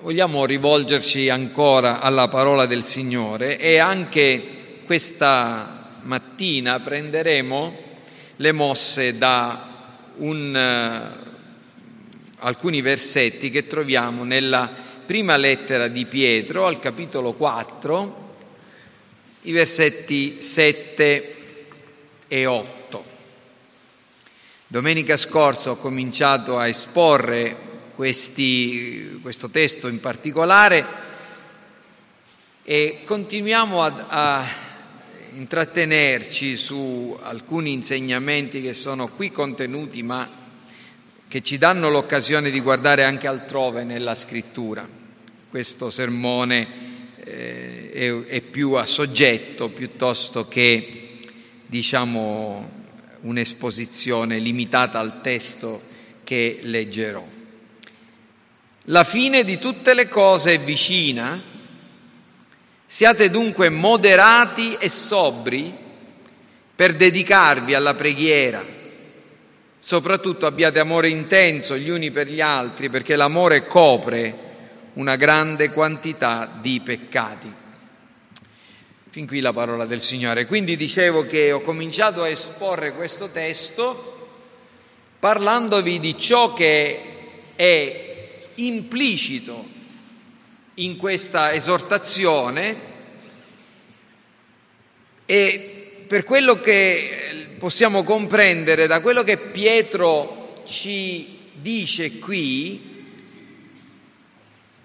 vogliamo rivolgerci ancora alla parola del Signore, e anche questa mattina prenderemo le mosse da alcuni versetti che troviamo nella prima lettera di Pietro al capitolo 4, i versetti 7 e 8. Domenica scorsa ho cominciato a esporre questo testo in particolare e continuiamo a intrattenerci su alcuni insegnamenti che sono qui contenuti, ma che ci danno l'occasione di guardare anche altrove nella Scrittura. Questo sermone è più a soggetto piuttosto che, diciamo, un'esposizione limitata al testo che leggerò. La fine di tutte le cose è vicina, siate dunque moderati e sobri per dedicarvi alla preghiera. Soprattutto abbiate amore intenso gli uni per gli altri, perché l'amore copre una grande quantità di peccati. Fin qui la parola del Signore. Quindi dicevo che ho cominciato a esporre questo testo parlandovi di ciò che è implicito in questa esortazione, e per quello che possiamo comprendere da quello che Pietro ci dice qui,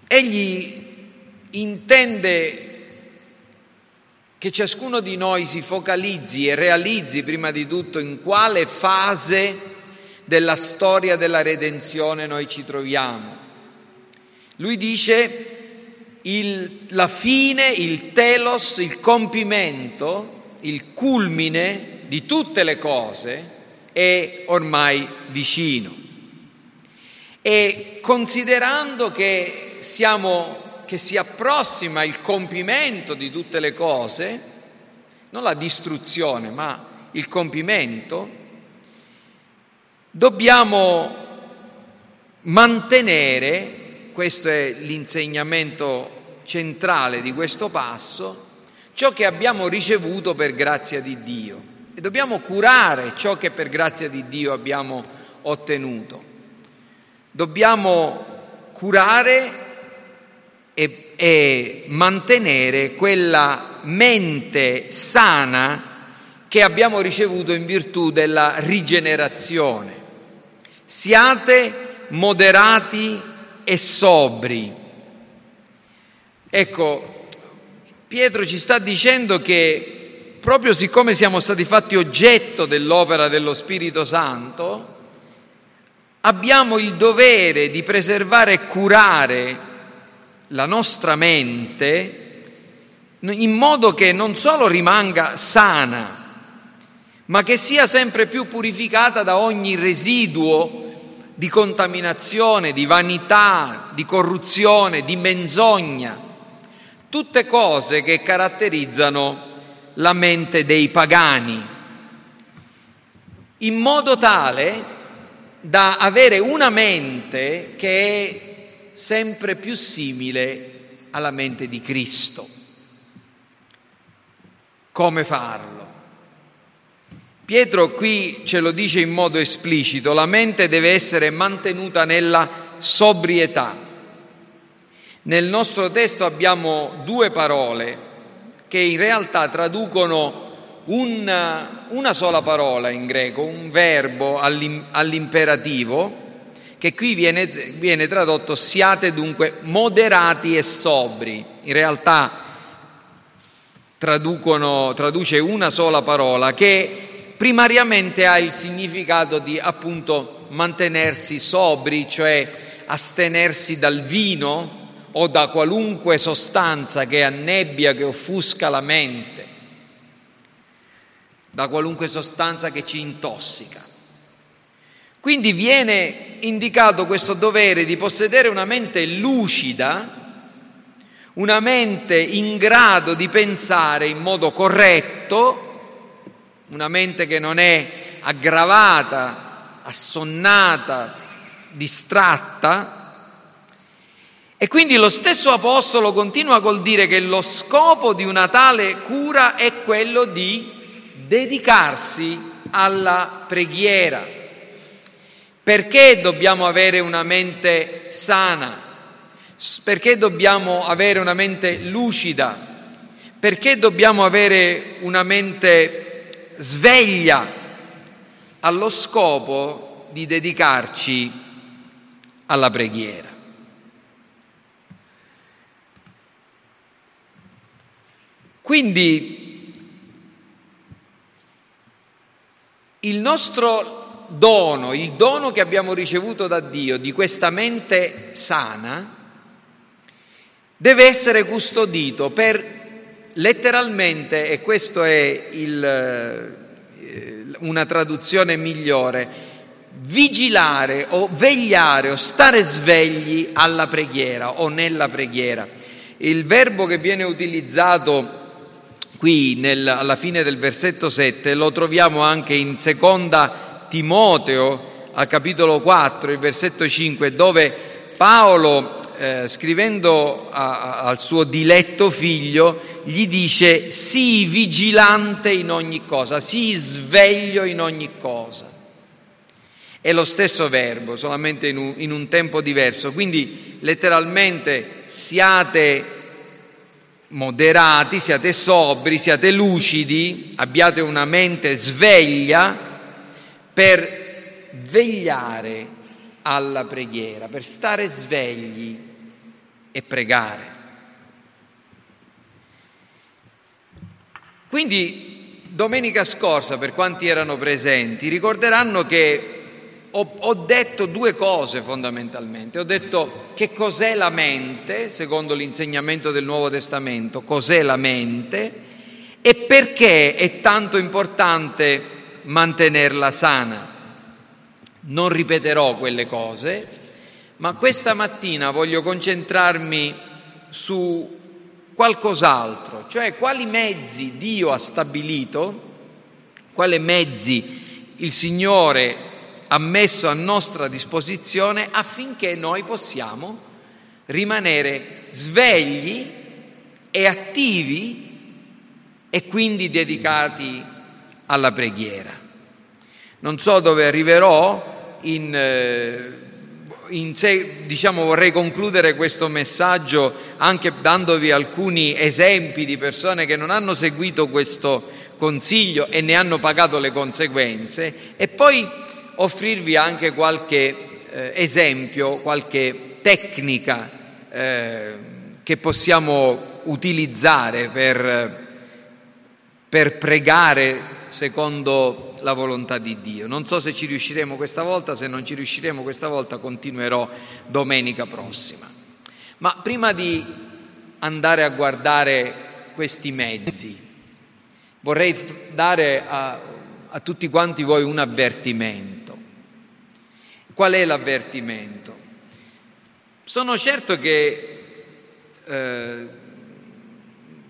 egli intende che ciascuno di noi si focalizzi e realizzi prima di tutto in quale fase della storia della redenzione noi ci troviamo. Lui dice la fine, il telos, il compimento, il culmine di tutte le cose è ormai vicino. E considerando che si approssima il compimento di tutte le cose, non la distruzione, ma il compimento, dobbiamo mantenere. Questo è l'insegnamento centrale di questo passo, ciò che abbiamo ricevuto per grazia di Dio, e dobbiamo curare ciò che per grazia di Dio abbiamo ottenuto. Dobbiamo curare e mantenere quella mente sana che abbiamo ricevuto in virtù della rigenerazione. Siate moderati e sobri. Ecco, Pietro ci sta dicendo che proprio siccome siamo stati fatti oggetto dell'opera dello Spirito Santo, abbiamo il dovere di preservare e curare la nostra mente in modo che non solo rimanga sana, ma che sia sempre più purificata da ogni residuo di contaminazione, di vanità, di corruzione, di menzogna, tutte cose che caratterizzano la mente dei pagani, in modo tale da avere una mente che è sempre più simile alla mente di Cristo. Come farlo? Pietro qui ce lo dice in modo esplicito: la mente deve essere mantenuta nella sobrietà. Nel nostro testo abbiamo due parole che in realtà traducono una sola parola in greco, un verbo all'imperativo, che qui viene tradotto siate dunque moderati e sobri. In realtà traduce una sola parola che primariamente ha il significato di, appunto, mantenersi sobri, cioè astenersi dal vino o da qualunque sostanza che annebbia, che offusca la mente, da qualunque sostanza che ci intossica. Quindi viene indicato questo dovere di possedere una mente lucida, una mente in grado di pensare in modo corretto, una mente che non è aggravata, assonnata, distratta, E quindi lo stesso apostolo continua col dire che lo scopo di una tale cura è quello di dedicarsi alla preghiera. Perché dobbiamo avere una mente sana? Perché dobbiamo avere una mente lucida? Perché dobbiamo avere una mente sveglia? Allo scopo di dedicarci alla preghiera. Quindi il nostro dono, il dono che abbiamo ricevuto da Dio di questa mente sana, deve essere custodito per letteralmente, e questa è una traduzione migliore, vigilare o vegliare o stare svegli alla preghiera o nella preghiera. Il verbo che viene utilizzato qui alla fine del versetto 7 lo troviamo anche in seconda Timoteo al capitolo 4, il versetto 5, dove Paolo, scrivendo al suo diletto figlio, gli dice: sii vigilante in ogni cosa, sii sveglio in ogni cosa. È lo stesso verbo, solamente in un tempo diverso. Quindi letteralmente siate moderati, siate sobri, siate lucidi, abbiate una mente sveglia per vegliare alla preghiera, per stare svegli e pregare. Quindi domenica scorsa, per quanti erano presenti, ricorderanno che ho detto due cose fondamentalmente. Ho detto che cos'è la mente, secondo l'insegnamento del Nuovo Testamento, cos'è la mente e perché è tanto importante mantenerla sana. Non ripeterò quelle cose, ma questa mattina voglio concentrarmi su qualcos'altro, cioè quali mezzi Dio ha stabilito, quali mezzi il Signore ha messo a nostra disposizione affinché noi possiamo rimanere svegli e attivi e quindi dedicati alla preghiera. Non so dove arriverò, diciamo vorrei concludere questo messaggio anche dandovi alcuni esempi di persone che non hanno seguito questo consiglio e ne hanno pagato le conseguenze, e poi offrirvi anche qualche esempio, qualche tecnica che possiamo utilizzare per pregare secondo la volontà di Dio. Non so se ci riusciremo questa volta, se non ci riusciremo questa volta continuerò domenica prossima. Ma prima di andare a guardare questi mezzi, vorrei dare a tutti quanti voi un avvertimento. Qual è l'avvertimento? Sono certo che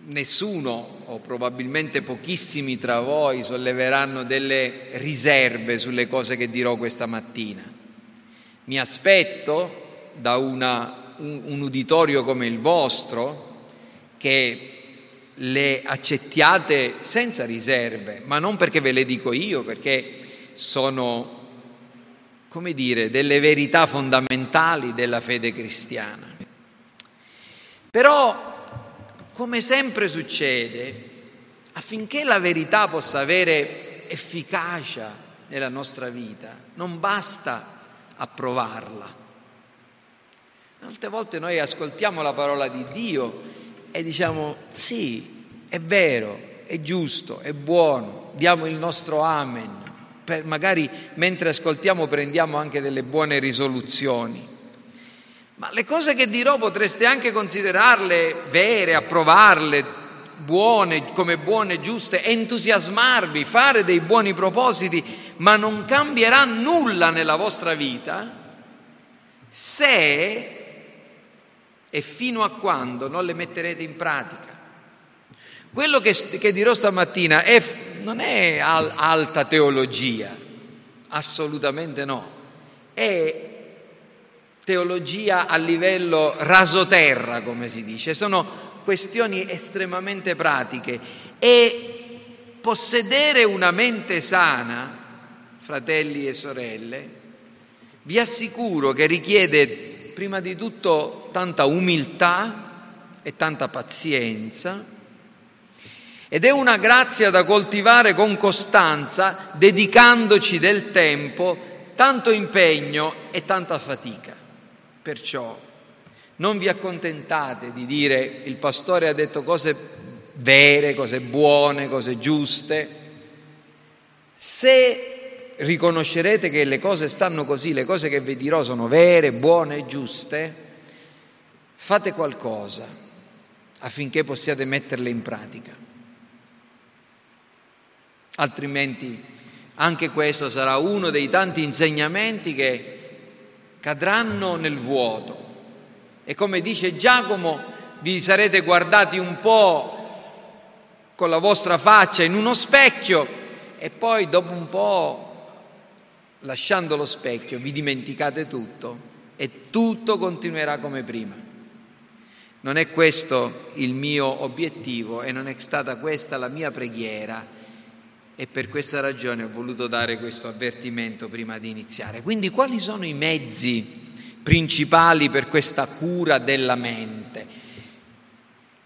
nessuno o probabilmente pochissimi tra voi solleveranno delle riserve sulle cose che dirò questa mattina. Mi aspetto da un uditorio come il vostro che le accettiate senza riserve, ma non perché ve le dico io, perché sono, come dire, delle verità fondamentali della fede cristiana. Però, come sempre succede, affinché la verità possa avere efficacia nella nostra vita, non basta approvarla. Molte volte noi ascoltiamo la parola di Dio e diciamo: sì, è vero, è giusto, è buono, diamo il nostro amen. Magari mentre ascoltiamo prendiamo anche delle buone risoluzioni, ma le cose che dirò potreste anche considerarle vere, approvarle buone, come buone, giuste, entusiasmarvi, fare dei buoni propositi, ma non cambierà nulla nella vostra vita se e fino a quando non le metterete in pratica. Quello che dirò stamattina non è alta teologia, assolutamente no, è teologia a livello rasoterra, come si dice, sono questioni estremamente pratiche, e possedere una mente sana, fratelli e sorelle, vi assicuro che richiede prima di tutto tanta umiltà e tanta pazienza, ed è una grazia da coltivare con costanza, dedicandoci del tempo, tanto impegno e tanta fatica. Perciò non vi accontentate di dire il pastore ha detto cose vere, cose buone, cose giuste. Se riconoscerete che le cose stanno così, le cose che vi dirò sono vere, buone e giuste, fate qualcosa affinché possiate metterle in pratica. Altrimenti anche questo sarà uno dei tanti insegnamenti che cadranno nel vuoto. E come dice Giacomo, vi sarete guardati un po' con la vostra faccia in uno specchio e poi dopo un po', lasciando lo specchio, vi dimenticate tutto e tutto continuerà come prima. Non è questo il mio obiettivo e non è stata questa la mia preghiera, e per questa ragione ho voluto dare questo avvertimento prima di iniziare. Quindi quali sono i mezzi principali per questa cura della mente?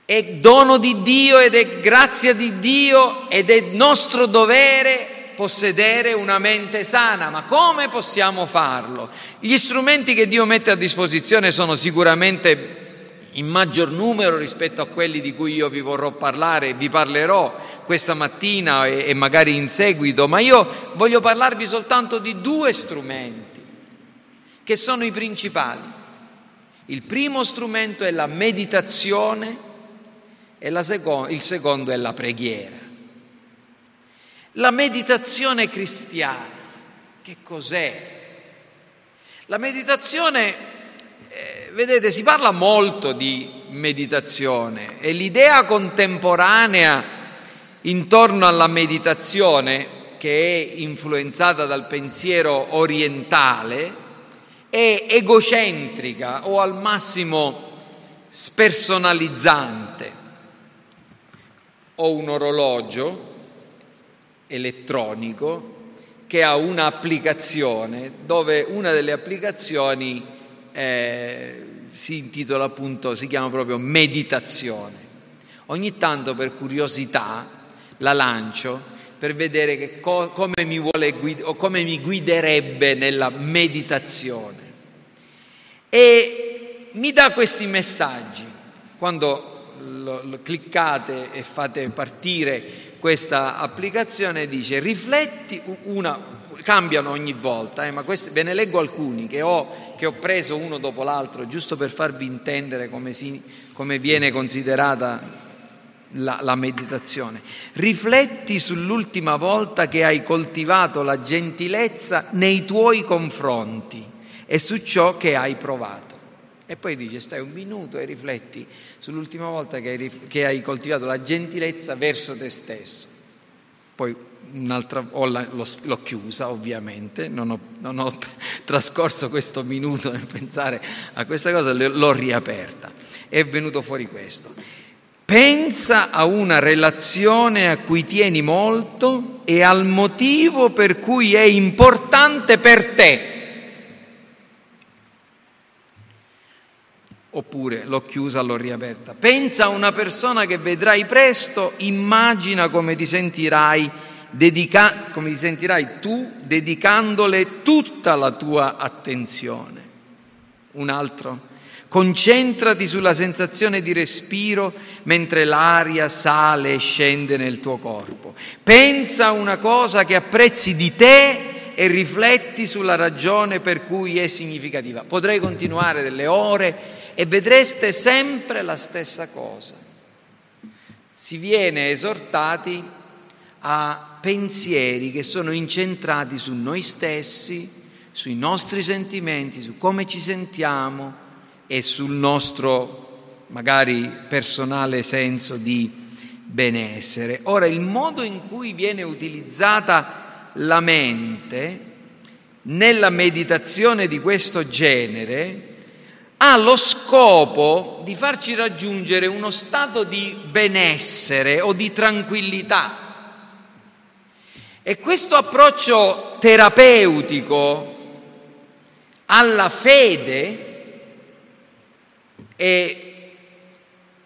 È dono di Dio ed è grazia di Dio ed è nostro dovere possedere una mente sana, ma come possiamo farlo? Gli strumenti che Dio mette a disposizione sono sicuramente in maggior numero rispetto a quelli di cui io vi vorrò parlare, vi parlerò questa mattina e magari in seguito, ma io voglio parlarvi soltanto di due strumenti che sono i principali. Il primo strumento è la meditazione e il secondo è la preghiera. La meditazione cristiana, che cos'è? La meditazione, vedete, si parla molto di meditazione e l'idea contemporanea intorno alla meditazione, che è influenzata dal pensiero orientale, è egocentrica o al massimo spersonalizzante. Ho un orologio elettronico che ha un'applicazione, dove una delle applicazioni si intitola appunto, si chiama proprio meditazione. Ogni tanto per curiosità la lancio per vedere che come mi vuole guidare o come mi guiderebbe nella meditazione, e mi dà questi messaggi. Quando cliccate e fate partire questa applicazione, dice rifletti cambiano ogni volta, ma questi, ve ne leggo alcuni che ho preso uno dopo l'altro, giusto per farvi intendere come viene considerata la meditazione. Rifletti sull'ultima volta che hai coltivato la gentilezza nei tuoi confronti e su ciò che hai provato. E poi dice stai un minuto e rifletti sull'ultima volta che hai coltivato la gentilezza verso te stesso. Poi un'altra l'ho chiusa, ovviamente non ho trascorso questo minuto nel pensare a questa cosa, l'ho riaperta, è venuto fuori questo. Pensa a una relazione a cui tieni molto e al motivo per cui è importante per te. Oppure, l'ho chiusa, l'ho riaperta. Pensa a una persona che vedrai presto, immagina come ti sentirai tu dedicandole tutta la tua attenzione. Un altro. Concentrati sulla sensazione di respiro mentre l'aria sale e scende nel tuo corpo. Pensa a una cosa che apprezzi di te e rifletti sulla ragione per cui è significativa. Potrei continuare delle ore e vedreste sempre la stessa cosa. Si viene esortati a pensieri che sono incentrati su noi stessi, sui nostri sentimenti, su come ci sentiamo e sul nostro magari personale senso di benessere. Ora, il modo in cui viene utilizzata la mente nella meditazione di questo genere ha lo scopo di farci raggiungere uno stato di benessere o di tranquillità. E questo approccio terapeutico alla fede, e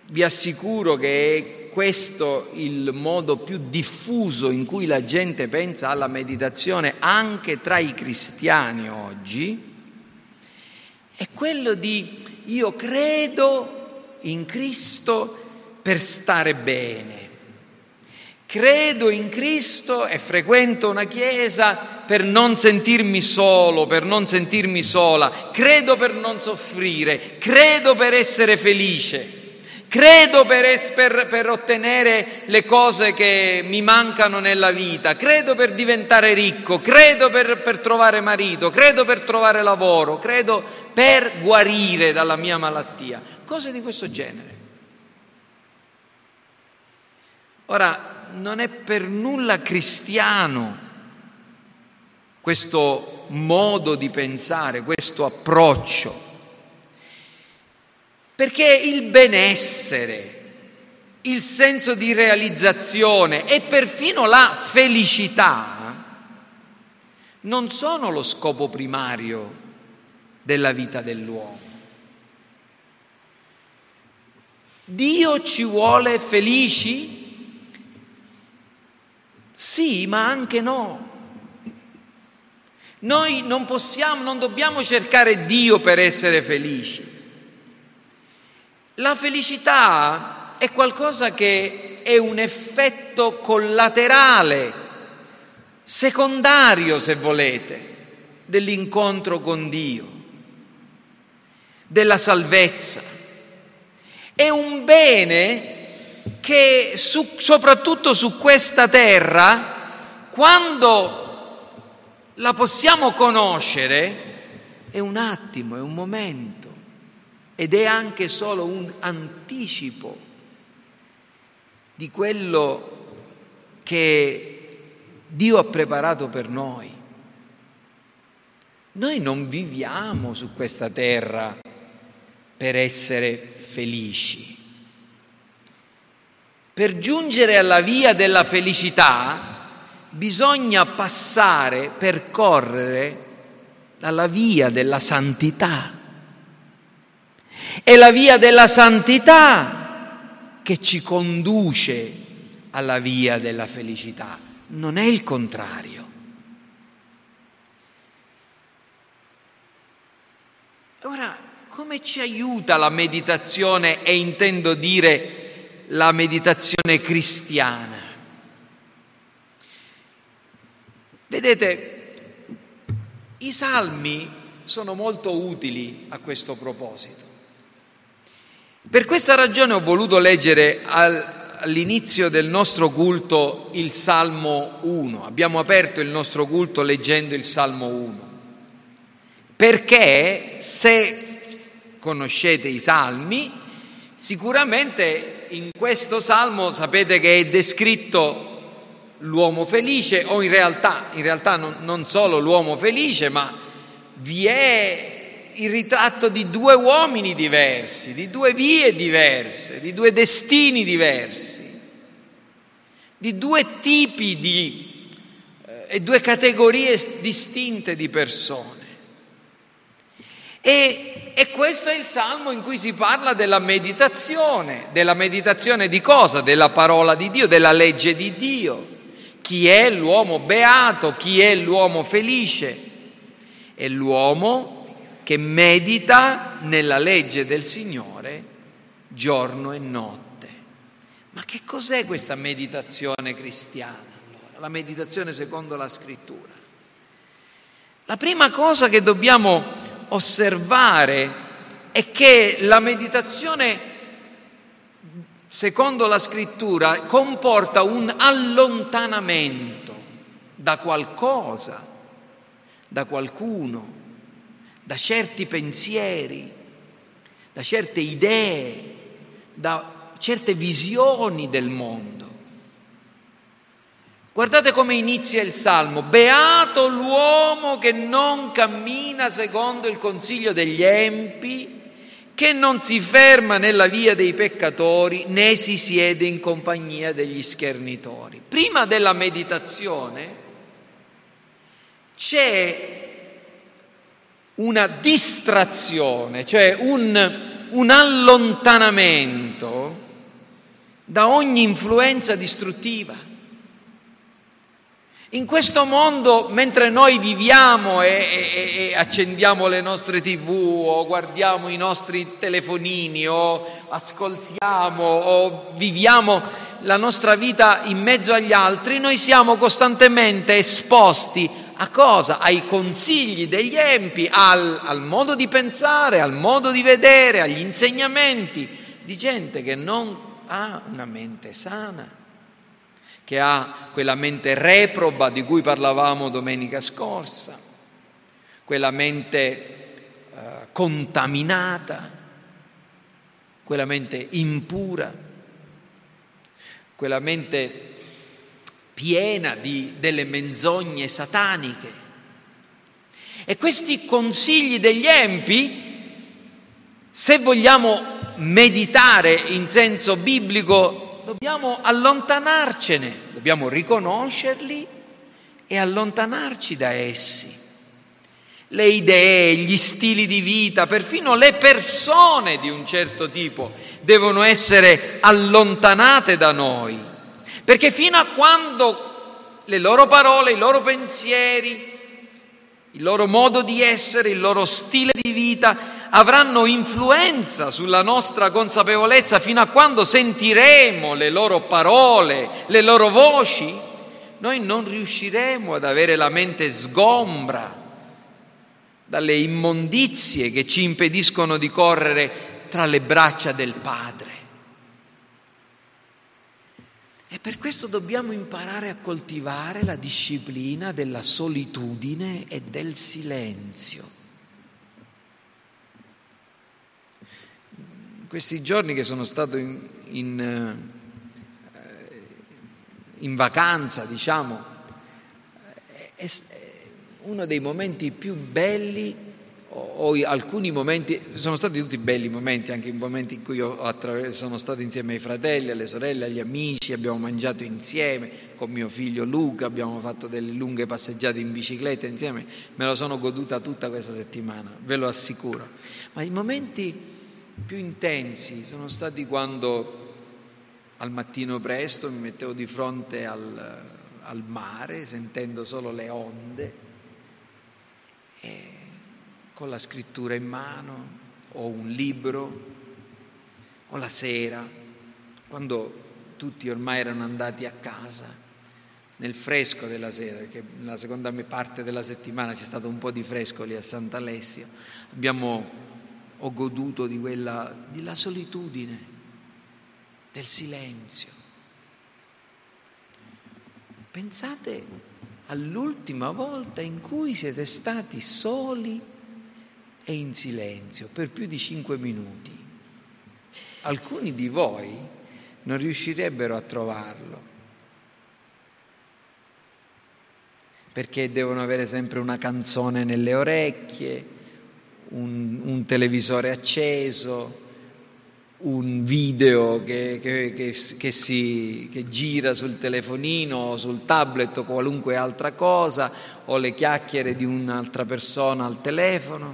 vi assicuro che è questo il modo più diffuso in cui la gente pensa alla meditazione anche tra i cristiani oggi, è quello di: io credo in Cristo per stare bene, credo in Cristo e frequento una chiesa per non sentirmi solo, per non sentirmi sola, credo per non soffrire, credo per essere felice, credo per ottenere le cose che mi mancano nella vita, credo per diventare ricco, credo per trovare marito, credo per trovare lavoro, credo per guarire dalla mia malattia, cose di questo genere. Ora, non è per nulla cristiano questo modo di pensare, questo approccio, perché il benessere, il senso di realizzazione e perfino la felicità non sono lo scopo primario della vita dell'uomo. Dio ci vuole felici? Sì, ma anche no. Noi non possiamo, non dobbiamo cercare Dio per essere felici. La felicità è qualcosa che è un effetto collaterale, secondario, se volete, dell'incontro con Dio, della salvezza. È un bene che soprattutto su questa terra, quando la possiamo conoscere, è un attimo, è un momento, ed è anche solo un anticipo di quello che Dio ha preparato per noi. Noi non viviamo su questa terra per essere felici. Per giungere alla via della felicità bisogna passare, percorrere dalla via della santità. È la via della santità che ci conduce alla via della felicità, non è il contrario. Ora, come ci aiuta la meditazione, e intendo dire la meditazione cristiana? Vedete, i salmi sono molto utili a questo proposito. Per questa ragione ho voluto leggere all'inizio del nostro culto il Salmo 1. Abbiamo aperto il nostro culto leggendo il Salmo 1. Perché, se conoscete i salmi, sicuramente in questo salmo sapete che è descritto l'uomo felice, o in realtà non solo l'uomo felice, ma vi è il ritratto di due uomini diversi, di due vie diverse, di due destini diversi, di due tipi e due categorie distinte di persone. E questo è il salmo in cui si parla della meditazione di cosa? Della parola di Dio, della legge di Dio. Chi è l'uomo beato? Chi è l'uomo felice? È l'uomo che medita nella legge del Signore giorno e notte. Ma che cos'è questa meditazione cristiana? Allora, la meditazione secondo la Scrittura. La prima cosa che dobbiamo osservare è che la meditazione secondo la Scrittura comporta un allontanamento da qualcosa, da qualcuno, da certi pensieri, da certe idee, da certe visioni del mondo. Guardate come inizia il Salmo: beato l'uomo che non cammina secondo il consiglio degli empi, che non si ferma nella via dei peccatori, né si siede in compagnia degli schernitori. Prima della meditazione c'è una distrazione, cioè un allontanamento da ogni influenza distruttiva. In questo mondo, mentre noi viviamo e accendiamo le nostre TV o guardiamo i nostri telefonini o ascoltiamo o viviamo la nostra vita in mezzo agli altri, noi siamo costantemente esposti a cosa? Ai consigli degli empi, al modo di pensare, al modo di vedere, agli insegnamenti di gente che non ha una mente sana, che ha quella mente reproba di cui parlavamo domenica scorsa, quella mente contaminata, quella mente impura, quella mente piena delle menzogne sataniche. E questi consigli degli empi, se vogliamo meditare in senso biblico, dobbiamo allontanarcene, dobbiamo riconoscerli e allontanarci da essi. Le idee, gli stili di vita, perfino le persone di un certo tipo devono essere allontanate da noi, perché fino a quando le loro parole, i loro pensieri, il loro modo di essere, il loro stile di vita avranno influenza sulla nostra consapevolezza, fino a quando sentiremo le loro parole, le loro voci, noi non riusciremo ad avere la mente sgombra dalle immondizie che ci impediscono di correre tra le braccia del Padre. E per questo dobbiamo imparare a coltivare la disciplina della solitudine e del silenzio. Questi giorni che sono stato in vacanza, diciamo, è uno dei momenti più belli, o alcuni momenti, sono stati tutti belli momenti, anche i momenti in cui sono stato insieme ai fratelli, alle sorelle, agli amici, abbiamo mangiato insieme, con mio figlio Luca, abbiamo fatto delle lunghe passeggiate in bicicletta insieme, me lo sono goduta tutta questa settimana, ve lo assicuro. Ma i momenti più intensi sono stati quando al mattino presto mi mettevo di fronte al mare, sentendo solo le onde, e con la scrittura in mano o un libro, o la sera, quando tutti ormai erano andati a casa, nel fresco della sera, perché nella seconda parte della settimana c'è stato un po' di fresco lì a Sant'Alessio, ho goduto di quella, della solitudine, del silenzio. Pensate all'ultima volta in cui siete stati soli e in silenzio per più di 5 minuti. Alcuni di voi non riuscirebbero a trovarlo, perché devono avere sempre una canzone nelle orecchie, un televisore acceso, un video che gira sul telefonino o sul tablet o qualunque altra cosa, o le chiacchiere di un'altra persona al telefono.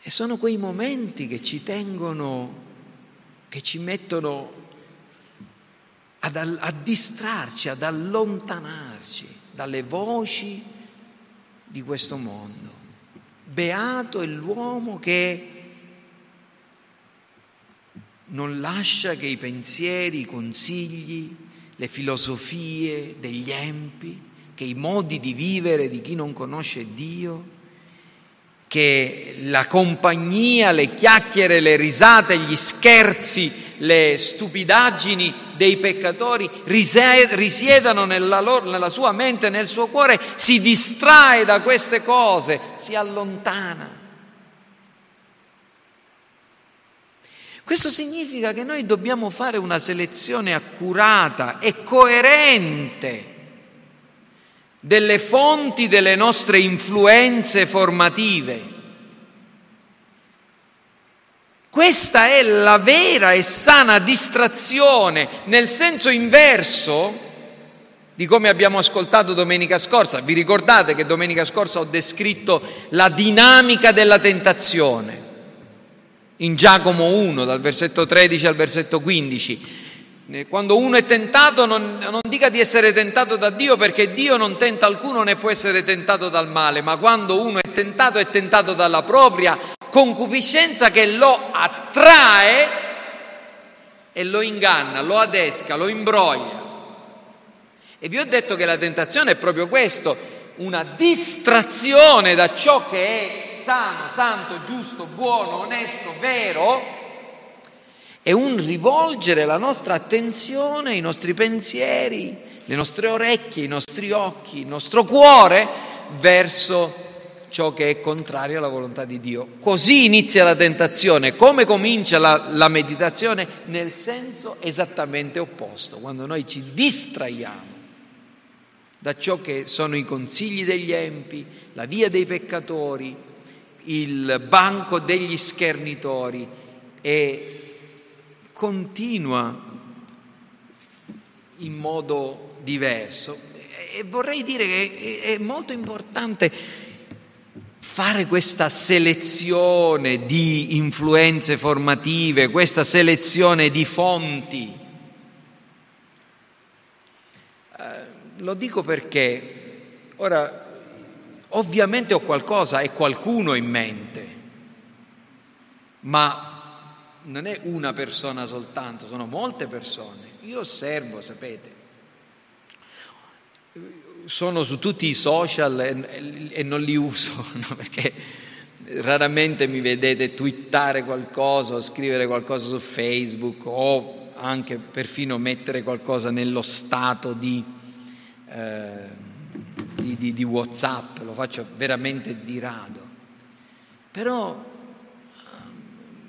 E sono quei momenti che ci tengono, che ci mettono a distrarci, ad allontanarci dalle voci di questo mondo. Beato è l'uomo che non lascia che i pensieri, i consigli, le filosofie degli empi, che i modi di vivere di chi non conosce Dio, che la compagnia, le chiacchiere, le risate, gli scherzi, le stupidaggini dei peccatori risiedano nella sua mente, nel suo cuore, si distrae da queste cose, si allontana. Questo significa che noi dobbiamo fare una selezione accurata e coerente delle fonti delle nostre influenze formative. Questa è la vera e sana distrazione, nel senso inverso di come abbiamo ascoltato domenica scorsa. Vi ricordate che domenica scorsa ho descritto la dinamica della tentazione in Giacomo 1, dal versetto 13 al versetto 15. Quando uno è tentato, non dica di essere tentato da Dio, perché Dio non tenta alcuno né può essere tentato dal male, ma quando uno è tentato dalla propria concupiscenza che lo attrae e lo inganna, lo adesca, lo imbroglia. E vi ho detto che la tentazione è proprio questo, una distrazione da ciò che è sano, santo, giusto, buono, onesto, vero, è un rivolgere la nostra attenzione, i nostri pensieri, le nostre orecchie, i nostri occhi, il nostro cuore verso ciò che è contrario alla volontà di Dio. Così inizia la tentazione. Come comincia la meditazione? Nel senso esattamente opposto, quando noi ci distraiamo da ciò che sono i consigli degli empi, la via dei peccatori, il banco degli schernitori, e continua in modo diverso. E vorrei dire che è molto importante fare questa selezione di influenze formative, questa selezione di fonti. Lo dico perché ora ovviamente ho qualcosa e qualcuno in mente, ma non è una persona soltanto, sono molte persone. Io osservo, sapete, sono su tutti i social e non li uso, no? Perché raramente mi vedete twittare qualcosa o scrivere qualcosa su Facebook o anche perfino mettere qualcosa nello stato di WhatsApp. Lo faccio veramente di rado, però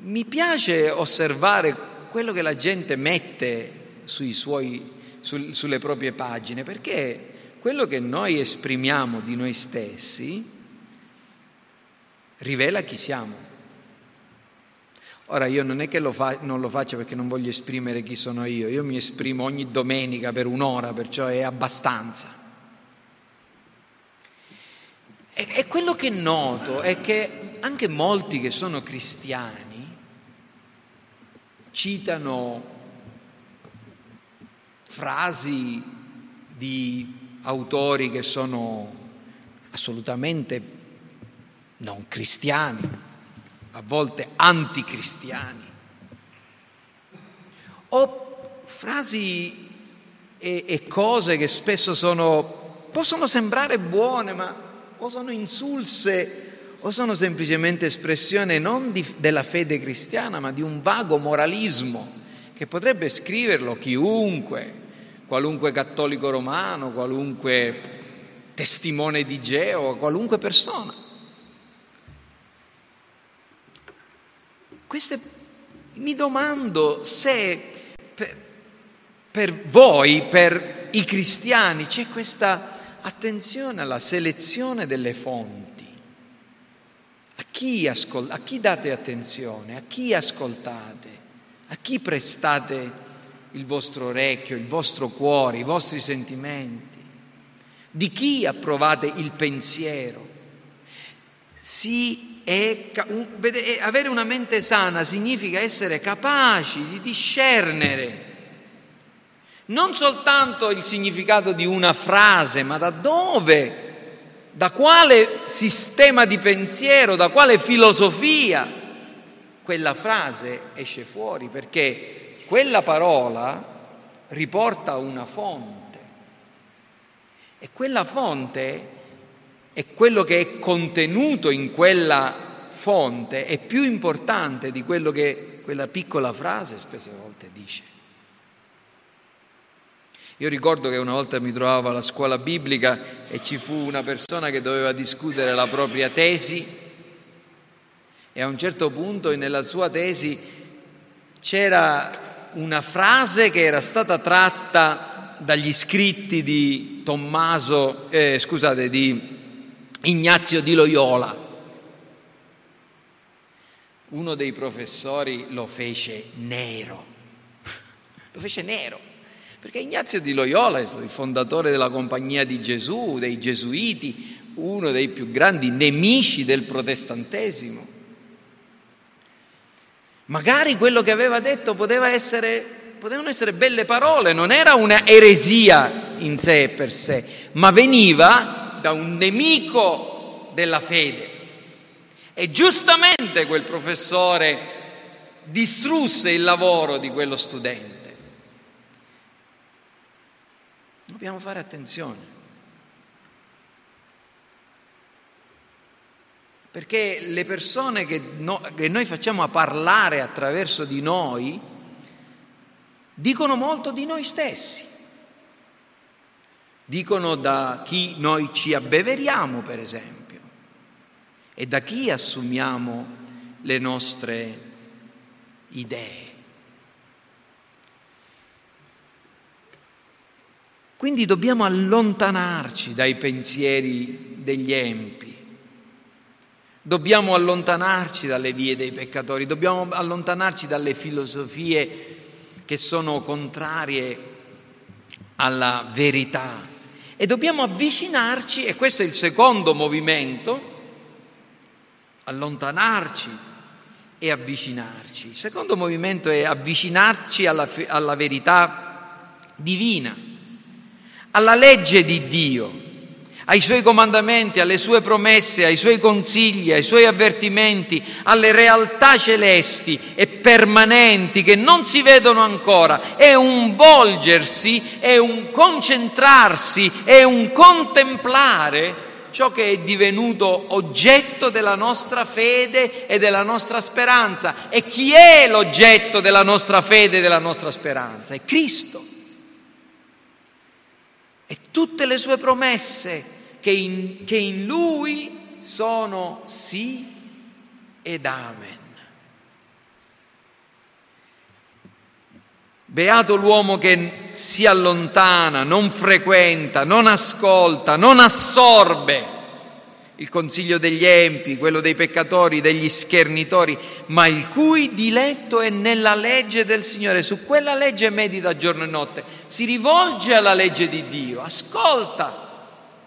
mi piace osservare quello che la gente mette sulle proprie pagine, perché quello che noi esprimiamo di noi stessi rivela chi siamo. Ora io non è che non lo faccio perché non voglio esprimere chi sono io mi esprimo ogni domenica per un'ora, perciò è abbastanza. E quello che noto è che anche molti che sono cristiani citano frasi di autori che sono assolutamente non cristiani, a volte anticristiani, o frasi e cose che spesso possono sembrare buone, ma o sono insulse o sono semplicemente espressione non della fede cristiana, ma di un vago moralismo che potrebbe scriverlo chiunque, qualunque cattolico romano, qualunque testimone di Geova, qualunque persona. Mi domando se per voi, per i cristiani, c'è questa attenzione alla selezione delle fonti. A chi date attenzione, a chi ascoltate, a chi prestate il vostro orecchio, il vostro cuore, i vostri sentimenti, di chi approvate il pensiero. Avere una mente sana significa essere capaci di discernere non soltanto il significato di una frase, ma da dove, da quale sistema di pensiero, da quale filosofia quella frase esce fuori, perché quella parola riporta una fonte e quella fonte e quello che è contenuto in quella fonte è più importante di quello che quella piccola frase spesse volte dice. Io ricordo che una volta mi trovavo alla scuola biblica e ci fu una persona che doveva discutere la propria tesi, e a un certo punto nella sua tesi c'era una frase che era stata tratta dagli scritti di Ignazio di Loyola. Uno dei professori lo fece nero, perché Ignazio di Loyola è stato il fondatore della Compagnia di Gesù, dei Gesuiti, uno dei più grandi nemici del protestantesimo. Magari quello che aveva detto potevano essere belle parole, non era una eresia in sé per sé, ma veniva da un nemico della fede. E giustamente quel professore distrusse il lavoro di quello studente. Dobbiamo fare attenzione, perché le persone che noi facciamo a parlare attraverso di noi dicono molto di noi stessi, dicono da chi noi ci abbeveriamo, per esempio, e da chi assumiamo le nostre idee. Quindi dobbiamo allontanarci dai pensieri degli empi. Dobbiamo allontanarci dalle vie dei peccatori, dobbiamo allontanarci dalle filosofie che sono contrarie alla verità e dobbiamo avvicinarci, e questo è il secondo movimento, allontanarci e avvicinarci. Il secondo movimento è avvicinarci alla verità divina, alla legge di Dio, ai suoi comandamenti, alle sue promesse, ai suoi consigli, ai suoi avvertimenti, alle realtà celesti e permanenti che non si vedono ancora. È un volgersi, è un concentrarsi, è un contemplare ciò che è divenuto oggetto della nostra fede e della nostra speranza. E chi è l'oggetto della nostra fede e della nostra speranza? È Cristo. E tutte le sue promesse che in Lui sono sì ed amen. Beato l'uomo che si allontana, non frequenta, non ascolta, non assorbe il consiglio degli empi, quello dei peccatori, degli schernitori, ma il cui diletto è nella legge del Signore. Su quella legge medita giorno e notte, si rivolge alla legge di Dio, ascolta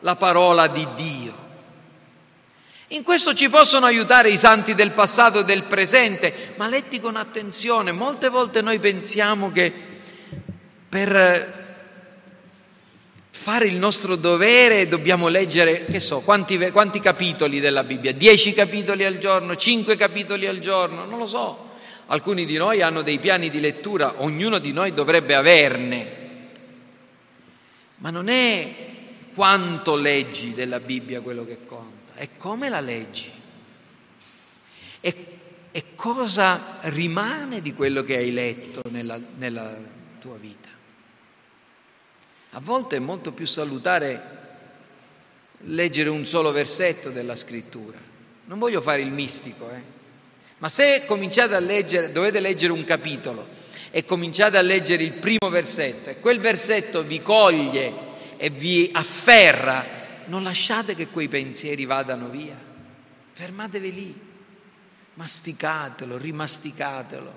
la parola di Dio. In questo ci possono aiutare i santi del passato e del presente, ma letti con attenzione. Molte volte noi pensiamo che per fare il nostro dovere dobbiamo leggere, che so, quanti capitoli della Bibbia, 10 capitoli al giorno, 5 capitoli al giorno, non lo so. Alcuni di noi hanno dei piani di lettura, ognuno di noi dovrebbe averne, ma non è quanto leggi della Bibbia quello che conta, è come la leggi e cosa rimane di quello che hai letto nella tua vita. A volte è molto più salutare leggere un solo versetto della scrittura. Non voglio fare il mistico, ma se cominciate a leggere, dovete leggere un capitolo e cominciate a leggere il primo versetto e quel versetto vi coglie e vi afferra, non lasciate che quei pensieri vadano via, fermatevi lì, masticatelo, rimasticatelo,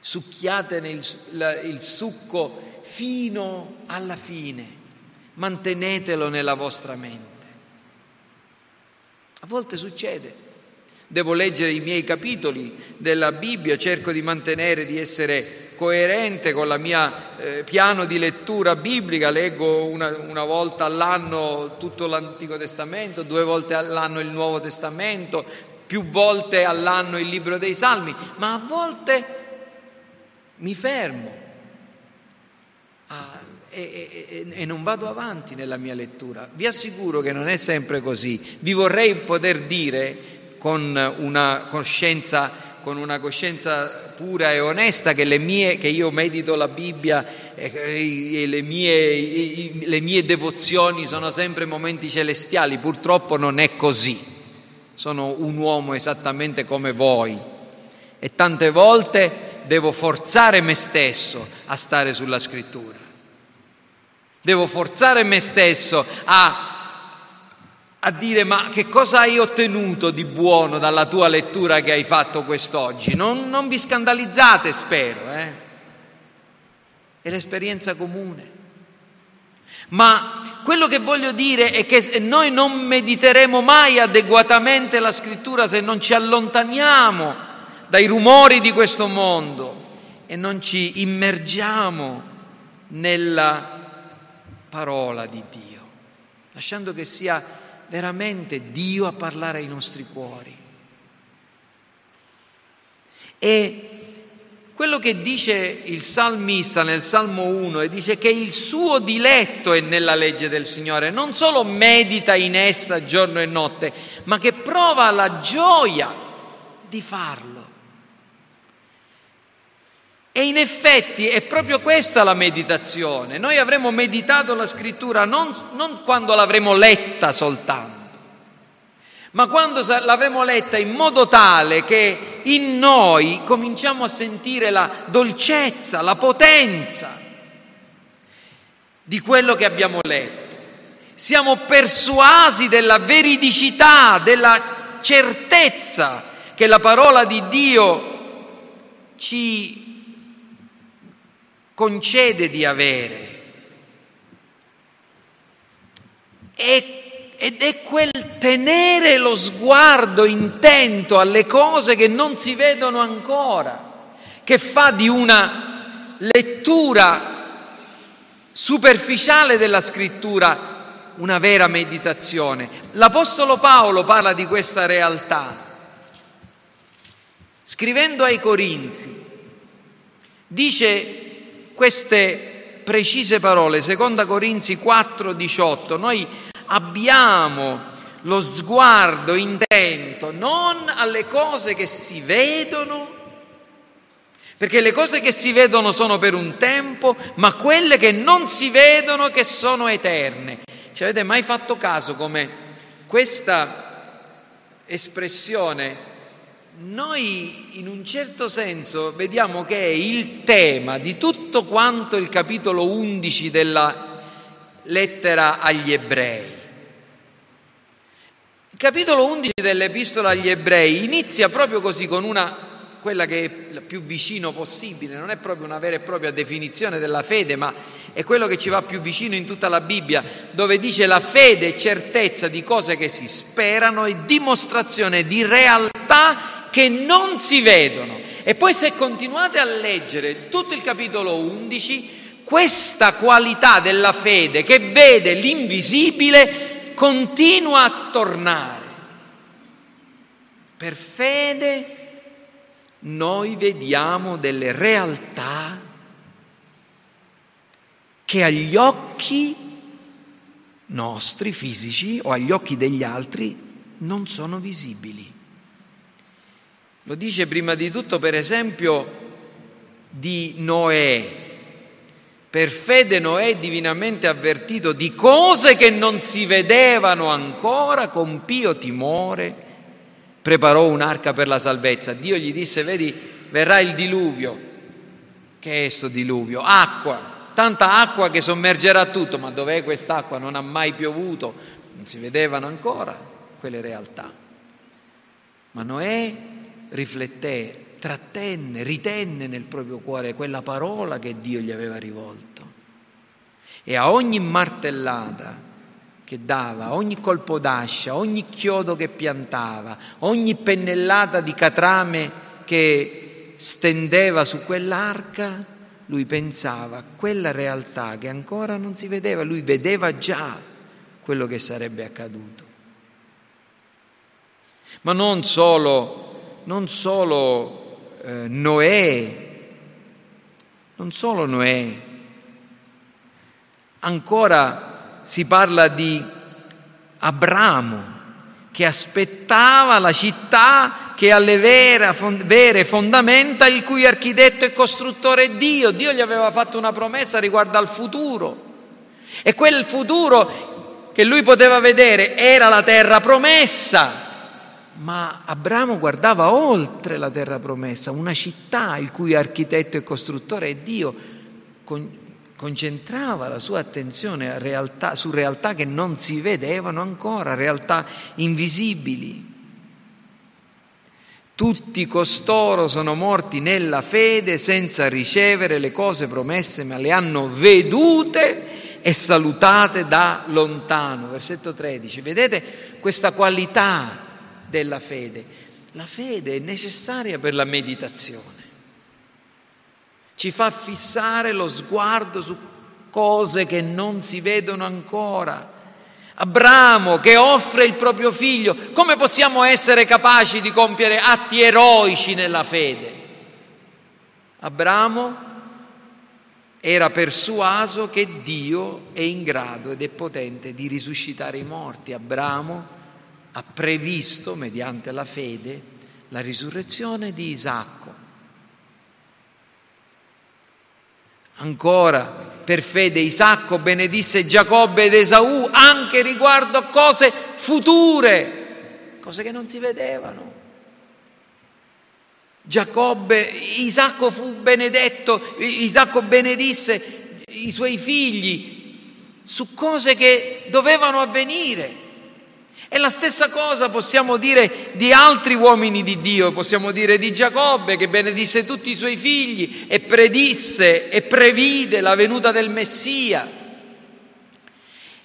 succhiatene il succo fino alla fine, mantenetelo nella vostra mente. A volte succede, devo leggere i miei capitoli della Bibbia, cerco di mantenere, di essere coerente con la mia piano di lettura biblica, leggo una volta all'anno tutto l'Antico Testamento, 2 volte all'anno il Nuovo Testamento, più volte all'anno il Libro dei Salmi, ma a volte mi fermo e non vado avanti nella mia lettura. Vi assicuro che non è sempre così. Vi vorrei poter dire con una coscienza pura e onesta che io medito la Bibbia e le mie devozioni sono sempre momenti celestiali. Purtroppo non è così. Sono un uomo esattamente come voi e tante volte devo forzare me stesso a stare sulla scrittura. Devo forzare me stesso a dire: ma che cosa hai ottenuto di buono dalla tua lettura che hai fatto quest'oggi? Non vi scandalizzate, spero, È l'esperienza comune. Ma quello che voglio dire è che noi non mediteremo mai adeguatamente la scrittura se non ci allontaniamo dai rumori di questo mondo e non ci immergiamo nella parola di Dio, lasciando che sia veramente Dio a parlare ai nostri cuori. E quello che dice il salmista nel Salmo 1 e dice che il suo diletto è nella legge del Signore, non solo medita in essa giorno e notte, ma che prova la gioia di farlo. E in effetti è proprio questa la meditazione. Noi avremo meditato la scrittura non quando l'avremo letta soltanto, ma quando l'avremo letta in modo tale che in noi cominciamo a sentire la dolcezza, la potenza di quello che abbiamo letto. Siamo persuasi della veridicità, della certezza che la parola di Dio ci concede di avere, ed è quel tenere lo sguardo intento alle cose che non si vedono ancora che fa di una lettura superficiale della scrittura una vera meditazione. L'apostolo Paolo parla di questa realtà scrivendo ai Corinzi, dice queste precise parole, 2 Corinzi 4,18: noi abbiamo lo sguardo intento non alle cose che si vedono, perché le cose che si vedono sono per un tempo, ma quelle che non si vedono, che sono eterne. Ci avete mai fatto caso come questa espressione? Noi in un certo senso vediamo che è il tema di tutto quanto il capitolo 11 della lettera agli Ebrei. Il capitolo 11 dell'epistola agli Ebrei inizia proprio così, con quella che è la più vicino possibile, non è proprio una vera e propria definizione della fede, ma è quello che ci va più vicino in tutta la Bibbia, dove dice: la fede è certezza di cose che si sperano e dimostrazione di realtà che non si vedono. E poi, se continuate a leggere tutto il capitolo 11, questa qualità della fede che vede l'invisibile continua a tornare. Per fede noi vediamo delle realtà che agli occhi nostri fisici o agli occhi degli altri non sono visibili. Lo dice prima di tutto, per esempio, di Noè. Per fede Noè è divinamente avvertito di cose che non si vedevano ancora, con pio timore preparò un'arca per la salvezza. Dio gli disse: vedi, verrà il diluvio. Che è sto diluvio? Acqua, tanta acqua che sommergerà tutto. Ma dov'è quest'acqua? Non ha mai piovuto. Non si vedevano ancora quelle realtà. Ma Noè rifletté, ritenne nel proprio cuore quella parola che Dio gli aveva rivolto, e a ogni martellata che dava, ogni colpo d'ascia, ogni chiodo che piantava, ogni pennellata di catrame che stendeva su quell'arca, lui pensava a quella realtà che ancora non si vedeva. Lui vedeva già quello che sarebbe accaduto. Ma non solo Noè, ancora si parla di Abramo, che aspettava la città che ha le vere fondamenta, il cui architetto e costruttore è Dio. Dio gli aveva fatto una promessa riguardo al futuro, e quel futuro che lui poteva vedere era la terra promessa. Ma Abramo guardava oltre la terra promessa, una città il cui architetto e costruttore è Dio. Concentrava la sua attenzione su realtà che non si vedevano ancora, realtà invisibili. Tutti costoro sono morti nella fede senza ricevere le cose promesse, ma le hanno vedute e salutate da lontano. Versetto 13. Vedete questa qualità della fede. La fede è necessaria per la meditazione. Ci fa fissare lo sguardo su cose che non si vedono ancora. Abramo che offre il proprio figlio, come possiamo essere capaci di compiere atti eroici nella fede? Abramo era persuaso che Dio è in grado ed è potente di risuscitare i morti. Abramo ha previsto, mediante la fede, la risurrezione di Isacco. Ancora, per fede Isacco benedisse Giacobbe ed Esaù anche riguardo a cose future, cose che non si vedevano. Isacco fu benedetto, Isacco benedisse i suoi figli su cose che dovevano avvenire. E la stessa cosa possiamo dire di altri uomini di Dio, possiamo dire di Giacobbe che benedisse tutti i suoi figli e predisse e previde la venuta del Messia.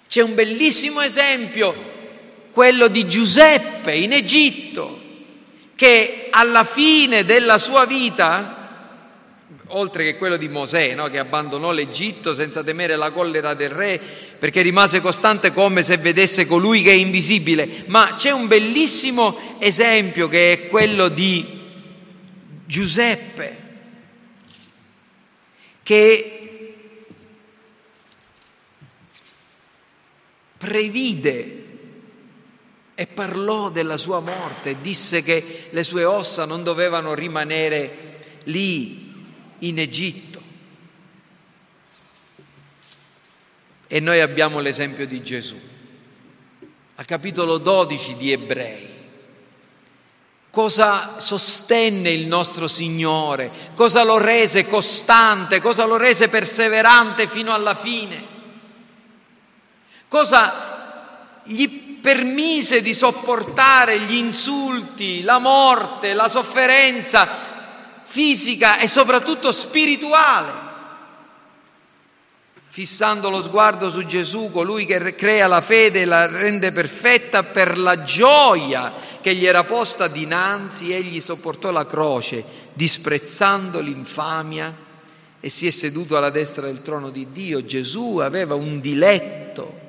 C'è un bellissimo esempio, quello di Giuseppe in Egitto, che alla fine della sua vita, oltre che quello di Mosè, no, che abbandonò l'Egitto senza temere la collera del re, perché rimase costante come se vedesse colui che è invisibile. Ma c'è un bellissimo esempio che è quello di Giuseppe, che previde e parlò della sua morte, disse che le sue ossa non dovevano rimanere lì in Egitto. E noi abbiamo l'esempio di Gesù, al capitolo 12 di Ebrei. Cosa sostenne il nostro Signore? Cosa lo rese costante? Cosa lo rese perseverante fino alla fine? Cosa gli permise di sopportare gli insulti, la morte, la sofferenza fisica e soprattutto spirituale? Fissando lo sguardo su Gesù, colui che crea la fede e la rende perfetta, per la gioia che gli era posta dinanzi, egli sopportò la croce, disprezzando l'infamia, e si è seduto alla destra del trono di Dio. Gesù aveva un diletto,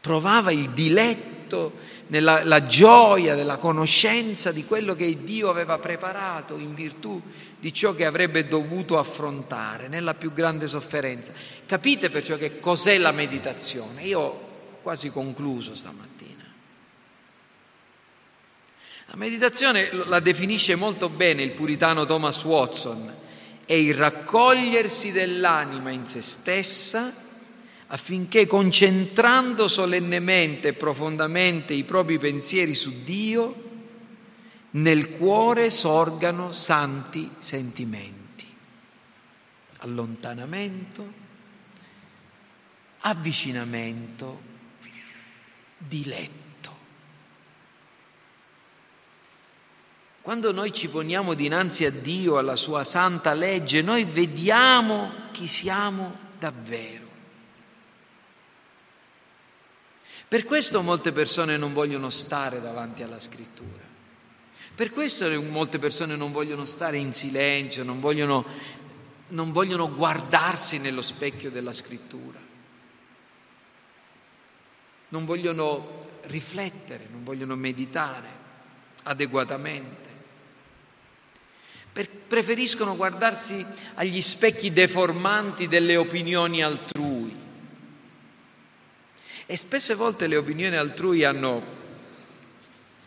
provava il diletto nella gioia della conoscenza di quello che Dio aveva preparato in virtù di ciò che avrebbe dovuto affrontare nella più grande sofferenza. Capite perciò che cos'è la meditazione? Io ho quasi concluso stamattina. La meditazione la definisce molto bene il puritano Thomas Watson: è il raccogliersi dell'anima in se stessa affinché, concentrando solennemente e profondamente i propri pensieri su Dio, nel cuore sorgano santi sentimenti, allontanamento, avvicinamento, diletto. Quando noi ci poniamo dinanzi a Dio, alla sua santa legge, noi vediamo chi siamo davvero. Per questo molte persone non vogliono stare davanti alla Scrittura. Per questo molte persone non vogliono stare in silenzio, non vogliono guardarsi nello specchio della Scrittura, non vogliono riflettere, non vogliono meditare adeguatamente. Preferiscono guardarsi agli specchi deformanti delle opinioni altrui. E spesse volte le opinioni altrui hanno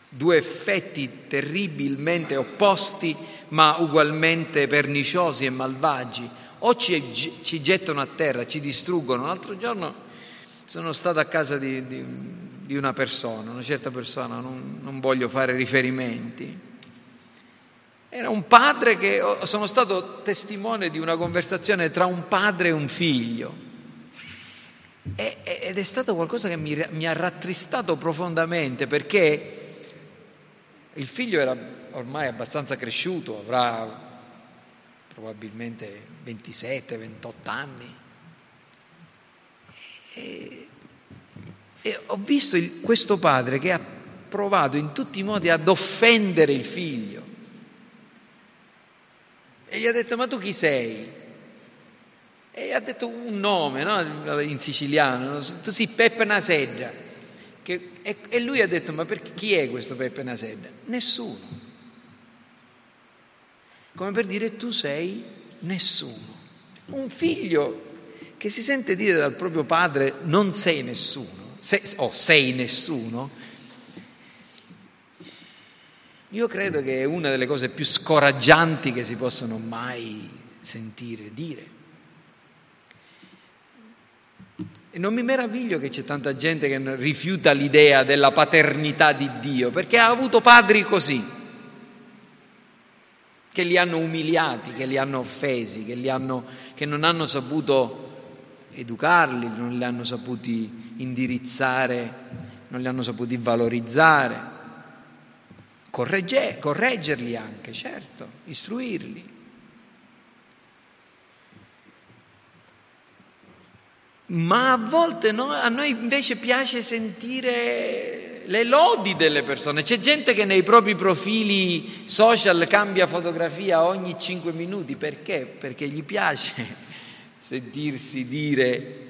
due effetti terribilmente opposti, ma ugualmente perniciosi e malvagi. O ci gettano a terra, ci distruggono. L'altro giorno sono stato a casa di di una persona, una certa persona, non voglio fare riferimenti. Era un padre che, sono stato testimone di una conversazione tra un padre e un figlio, ed è stato qualcosa che mi ha rattristato profondamente, perché il figlio era ormai abbastanza cresciuto, avrà probabilmente 27-28 anni, e ho visto questo padre che ha provato in tutti i modi ad offendere il figlio, e gli ha detto: ma tu chi sei? E ha detto un nome, no? In siciliano, tu sei Peppe Nasedda, e lui ha detto: ma perché, chi è questo Peppe Nasedda? Nessuno, come per dire tu sei nessuno. Un figlio che si sente dire dal proprio padre non sei nessuno, sei nessuno, io credo che è una delle cose più scoraggianti che si possono mai sentire dire. E non mi meraviglio che c'è tanta gente che rifiuta l'idea della paternità di Dio, perché ha avuto padri così, che li hanno umiliati, che li hanno offesi, che non hanno saputo educarli, non li hanno saputi indirizzare, non li hanno saputi valorizzare, correggerli anche, certo, istruirli. Ma a volte a noi invece piace sentire le lodi delle persone. C'è gente che nei propri profili social cambia fotografia ogni 5 minuti. Perché? Perché gli piace sentirsi dire: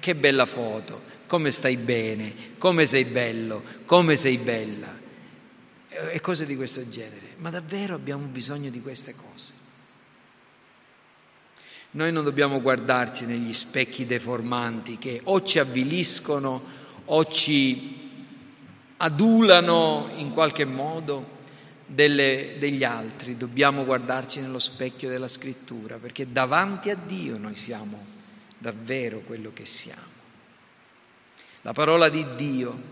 che bella foto, come stai bene, come sei bello, come sei bella, e cose di questo genere. Ma davvero abbiamo bisogno di queste cose? Noi non dobbiamo guardarci negli specchi deformanti che o ci avviliscono o ci adulano in qualche modo degli altri. Dobbiamo guardarci nello specchio della Scrittura, perché davanti a Dio noi siamo davvero quello che siamo. La parola di Dio,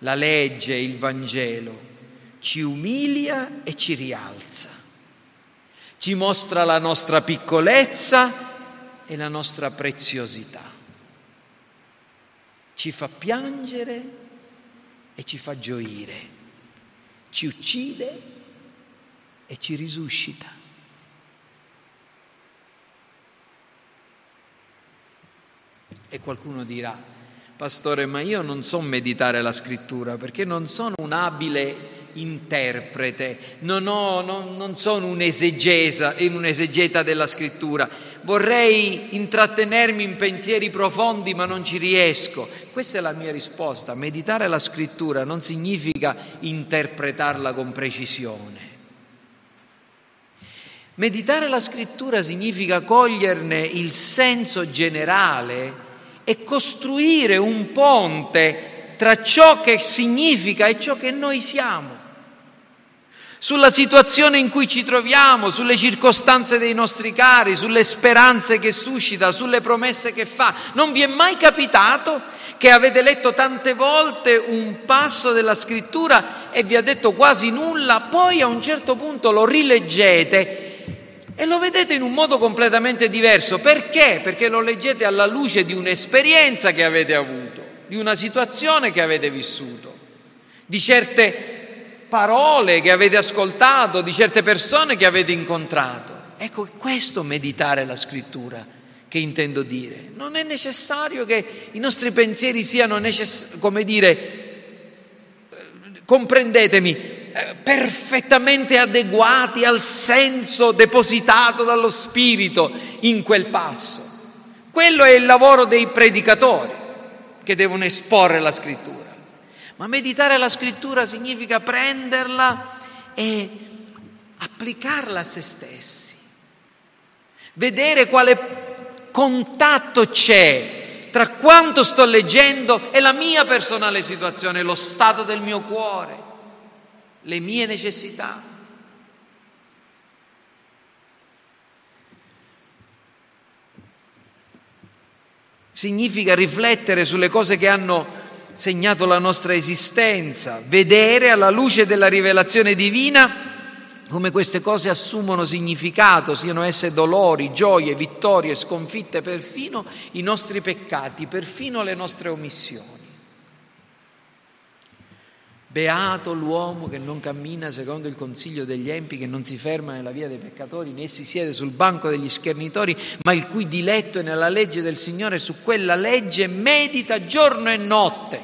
la legge, il Vangelo ci umilia e ci rialza. Ci mostra la nostra piccolezza e la nostra preziosità. Ci fa piangere e ci fa gioire. Ci uccide e ci risuscita. E qualcuno dirà: pastore, ma io non so meditare la Scrittura perché non sono un abile interprete, non sono un'esegeta della Scrittura, vorrei intrattenermi in pensieri profondi ma non ci riesco. Questa è la mia risposta: meditare la Scrittura non significa interpretarla con precisione. Meditare la Scrittura significa coglierne il senso generale e costruire un ponte tra ciò che significa e ciò che noi siamo, sulla situazione in cui ci troviamo, sulle circostanze dei nostri cari, sulle speranze che suscita, sulle promesse che fa. Non vi è mai capitato che avete letto tante volte un passo della Scrittura e vi ha detto quasi nulla, poi a un certo punto lo rileggete e lo vedete in un modo completamente diverso? Perché? Perché lo leggete alla luce di un'esperienza che avete avuto, di una situazione che avete vissuto, di certe parole che avete ascoltato, di certe persone che avete incontrato. Ecco, questo meditare la Scrittura che intendo dire. Non è necessario che i nostri pensieri siano, comprendetemi, perfettamente adeguati al senso depositato dallo Spirito in quel passo. Quello è il lavoro dei predicatori, che devono esporre la Scrittura. Ma meditare la Scrittura significa prenderla e applicarla a se stessi, vedere quale contatto c'è tra quanto sto leggendo e la mia personale situazione, lo stato del mio cuore, le mie necessità. Significa riflettere sulle cose che hanno segnato la nostra esistenza, vedere alla luce della rivelazione divina come queste cose assumono significato, siano esse dolori, gioie, vittorie, sconfitte, perfino i nostri peccati, perfino le nostre omissioni. Beato l'uomo che non cammina secondo il consiglio degli empi, che non si ferma nella via dei peccatori, né si siede sul banco degli schernitori, ma il cui diletto è nella legge del Signore, su quella legge medita giorno e notte.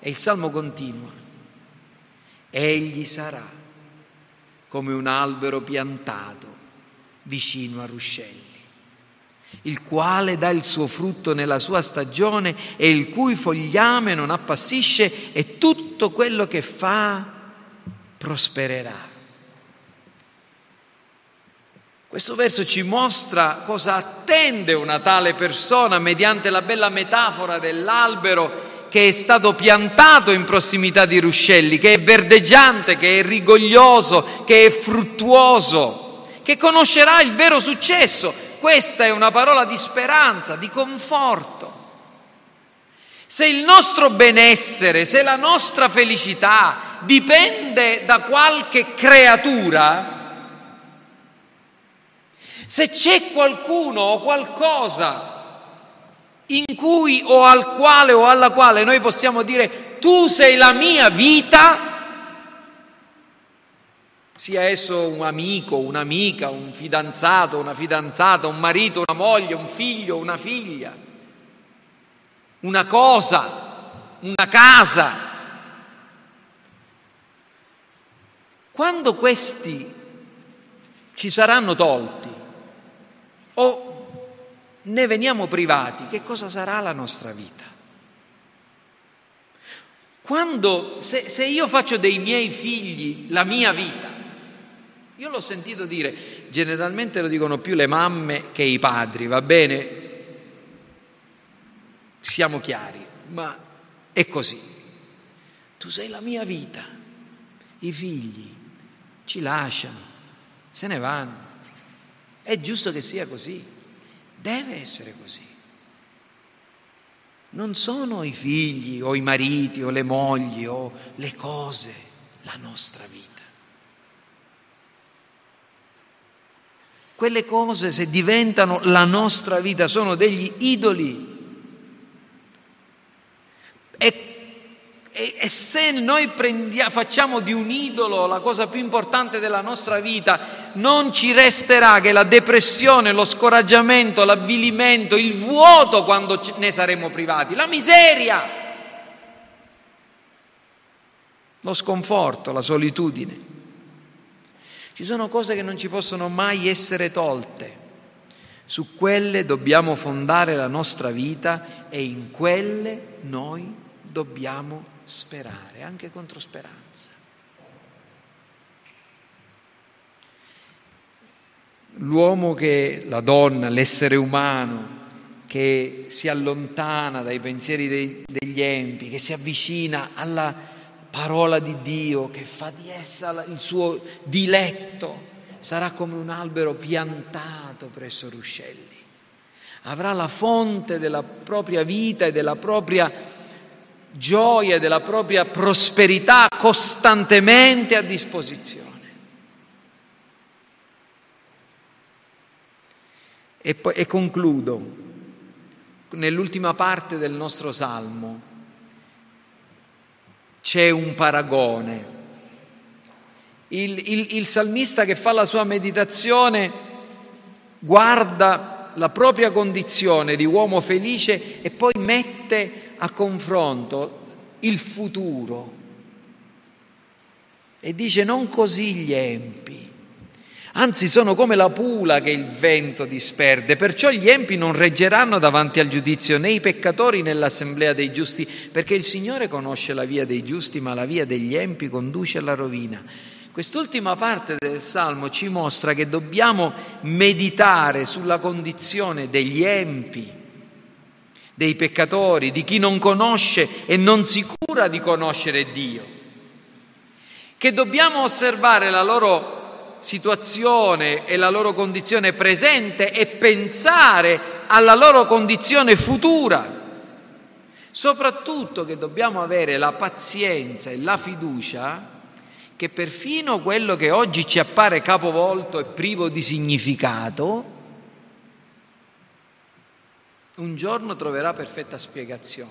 E il Salmo continua: egli sarà come un albero piantato vicino a ruscelli, il quale dà il suo frutto nella sua stagione e il cui fogliame non appassisce, e tutto quello che fa prospererà. Questo verso ci mostra cosa attende una tale persona mediante la bella metafora dell'albero che è stato piantato in prossimità di ruscelli, che è verdeggiante, che è rigoglioso, che è fruttuoso, che conoscerà il vero successo. Questa è una parola di speranza, di conforto. Se il nostro benessere, se la nostra felicità dipende da qualche creatura, se c'è qualcuno o qualcosa in cui o al quale o alla quale noi possiamo dire tu sei la mia vita, sia esso un amico, un'amica, un fidanzato, una fidanzata, un marito, una moglie, un figlio, una figlia, una cosa, una casa. Quando questi ci saranno tolti o ne veniamo privati, che cosa sarà la nostra vita? Quando, se io faccio dei miei figli la mia vita, io l'ho sentito dire, generalmente lo dicono più le mamme che i padri, va bene? Siamo chiari, ma è così. Tu sei la mia vita. I figli ci lasciano, se ne vanno. È giusto che sia così. Deve essere così. Non sono i figli o i mariti o le mogli o le cose la nostra vita. Quelle cose, se diventano la nostra vita, sono degli idoli. E se noi facciamo di un idolo la cosa più importante della nostra vita, non ci resterà che la depressione, lo scoraggiamento, l'avvilimento, il vuoto quando ne saremo privati, la miseria, lo sconforto, la solitudine. Ci sono cose che non ci possono mai essere tolte. Su quelle dobbiamo fondare la nostra vita e in quelle noi dobbiamo sperare, anche contro speranza. L'uomo che, la donna, l'essere umano che si allontana dai pensieri degli empi, che si avvicina alla parola di Dio, che fa di essa il suo diletto, sarà come un albero piantato presso ruscelli. Avrà la fonte della propria vita e della propria gioia, della propria prosperità costantemente a disposizione. E concludo nell'ultima parte del nostro salmo. C'è un paragone. Il salmista che fa la sua meditazione guarda la propria condizione di uomo felice e poi mette a confronto il futuro e dice: non così gli empi, anzi sono come la pula che il vento disperde, perciò gli empi non reggeranno davanti al giudizio, né i peccatori nell'assemblea dei giusti, perché il Signore conosce la via dei giusti, ma la via degli empi conduce alla rovina. Quest'ultima parte del Salmo ci mostra che dobbiamo meditare sulla condizione degli empi, dei peccatori, di chi non conosce e non si cura di conoscere Dio, che dobbiamo osservare la loro situazione e la loro condizione presente e pensare alla loro condizione futura. Soprattutto che dobbiamo avere la pazienza e la fiducia che perfino quello che oggi ci appare capovolto e privo di significato, un giorno troverà perfetta spiegazione.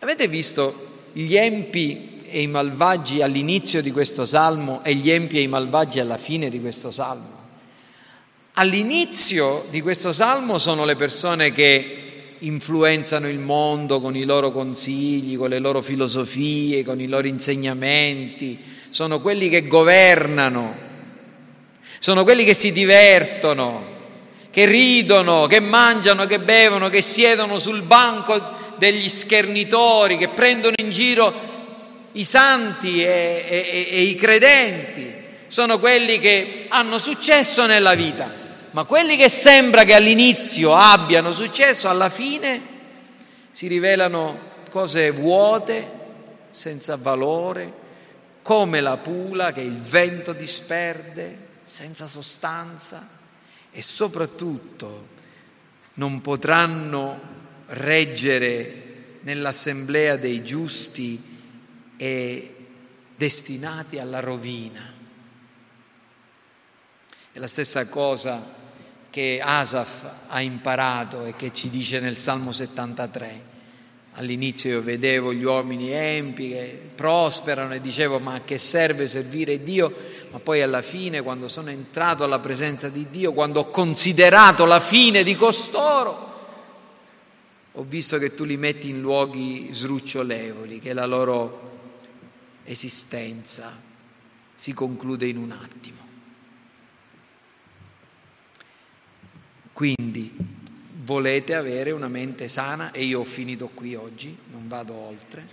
Avete visto gli empi e i malvagi all'inizio di questo salmo e gli empi e i malvagi alla fine di questo salmo? All'inizio di questo salmo sono le persone che influenzano il mondo con i loro consigli, con le loro filosofie, con i loro insegnamenti, sono quelli che governano, sono quelli che si divertono, che ridono, che mangiano, che bevono, che siedono sul banco degli schernitori, che prendono in giro i santi e i credenti, sono quelli che hanno successo nella vita. Ma quelli che sembra che all'inizio abbiano successo, alla fine si rivelano cose vuote, senza valore, come la pula che il vento disperde, senza sostanza, e soprattutto non potranno reggere nell'assemblea dei giusti e destinati alla rovina. È la stessa cosa che Asaf ha imparato e che ci dice nel Salmo 73. All'inizio io vedevo gli uomini empi che prosperano e dicevo: ma a che serve servire Dio? Ma poi alla fine, quando sono entrato alla presenza di Dio, quando ho considerato la fine di costoro, ho visto che tu li metti in luoghi srucciolevoli, che la loro esistenza si conclude in un attimo. Quindi volete avere una mente sana, e io ho finito qui oggi, non vado oltre,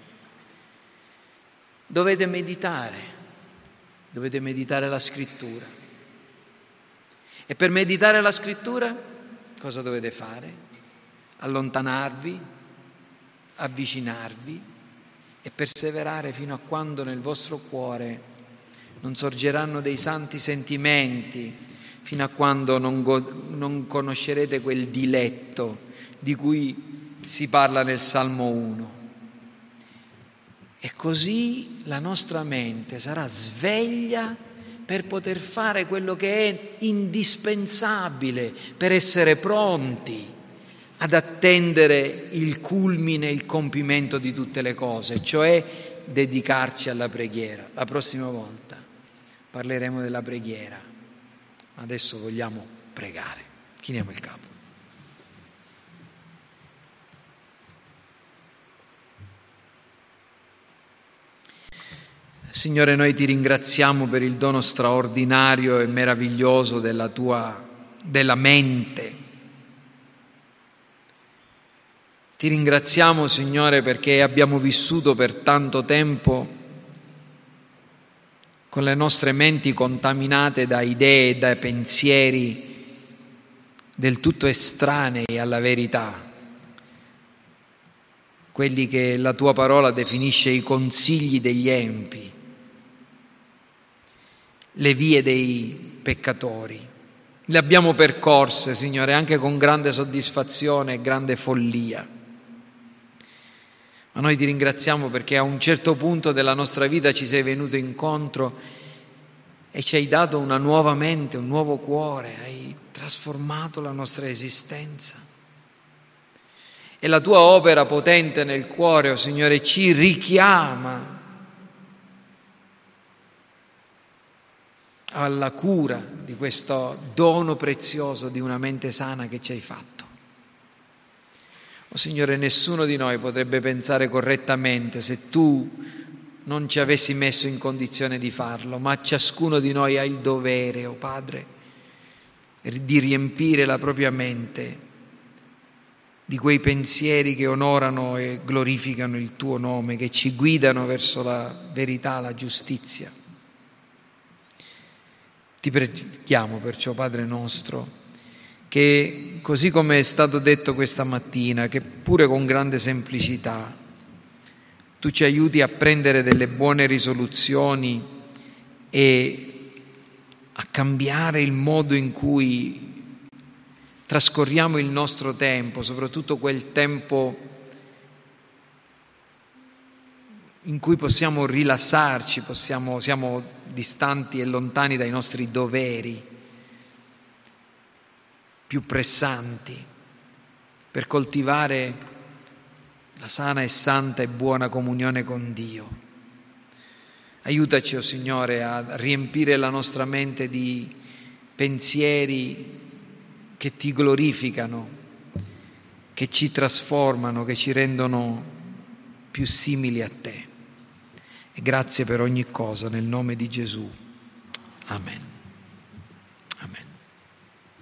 dovete meditare la scrittura. E per meditare la scrittura cosa dovete fare? Allontanarvi, avvicinarvi e perseverare fino a quando nel vostro cuore non sorgeranno dei santi sentimenti, fino a quando non conoscerete quel diletto di cui si parla nel Salmo 1. E così la nostra mente sarà sveglia per poter fare quello che è indispensabile per essere pronti ad attendere il culmine, il compimento di tutte le cose, cioè dedicarci alla preghiera. La prossima volta parleremo della preghiera. Adesso vogliamo pregare. Chiniamo il capo. Signore, noi ti ringraziamo per il dono straordinario e meraviglioso della mente. Ti ringraziamo, Signore, perché abbiamo vissuto per tanto tempo con le nostre menti contaminate da idee, da pensieri del tutto estranei alla verità, quelli che la tua parola definisce i consigli degli empi, le vie dei peccatori. Le abbiamo percorse, Signore, anche con grande soddisfazione e grande follia. Ma noi ti ringraziamo perché a un certo punto della nostra vita ci sei venuto incontro e ci hai dato una nuova mente, un nuovo cuore, hai trasformato la nostra esistenza. E la tua opera potente nel cuore, o Signore, ci richiama alla cura di questo dono prezioso di una mente sana che ci hai fatto. Oh Signore, nessuno di noi potrebbe pensare correttamente se tu non ci avessi messo in condizione di farlo, ma ciascuno di noi ha il dovere, oh Padre, di riempire la propria mente di quei pensieri che onorano e glorificano il tuo nome, che ci guidano verso la verità, la giustizia. Ti preghiamo perciò, Padre nostro, che così come è stato detto questa mattina, che pure con grande semplicità, tu ci aiuti a prendere delle buone risoluzioni e a cambiare il modo in cui trascorriamo il nostro tempo, soprattutto quel tempo in cui possiamo rilassarci, siamo distanti e lontani dai nostri doveri più pressanti, per coltivare la sana e santa e buona comunione con Dio. Aiutaci, o Signore, a riempire la nostra mente di pensieri che ti glorificano, che ci trasformano, che ci rendono più simili a te. E grazie per ogni cosa, nel nome di Gesù. Amen.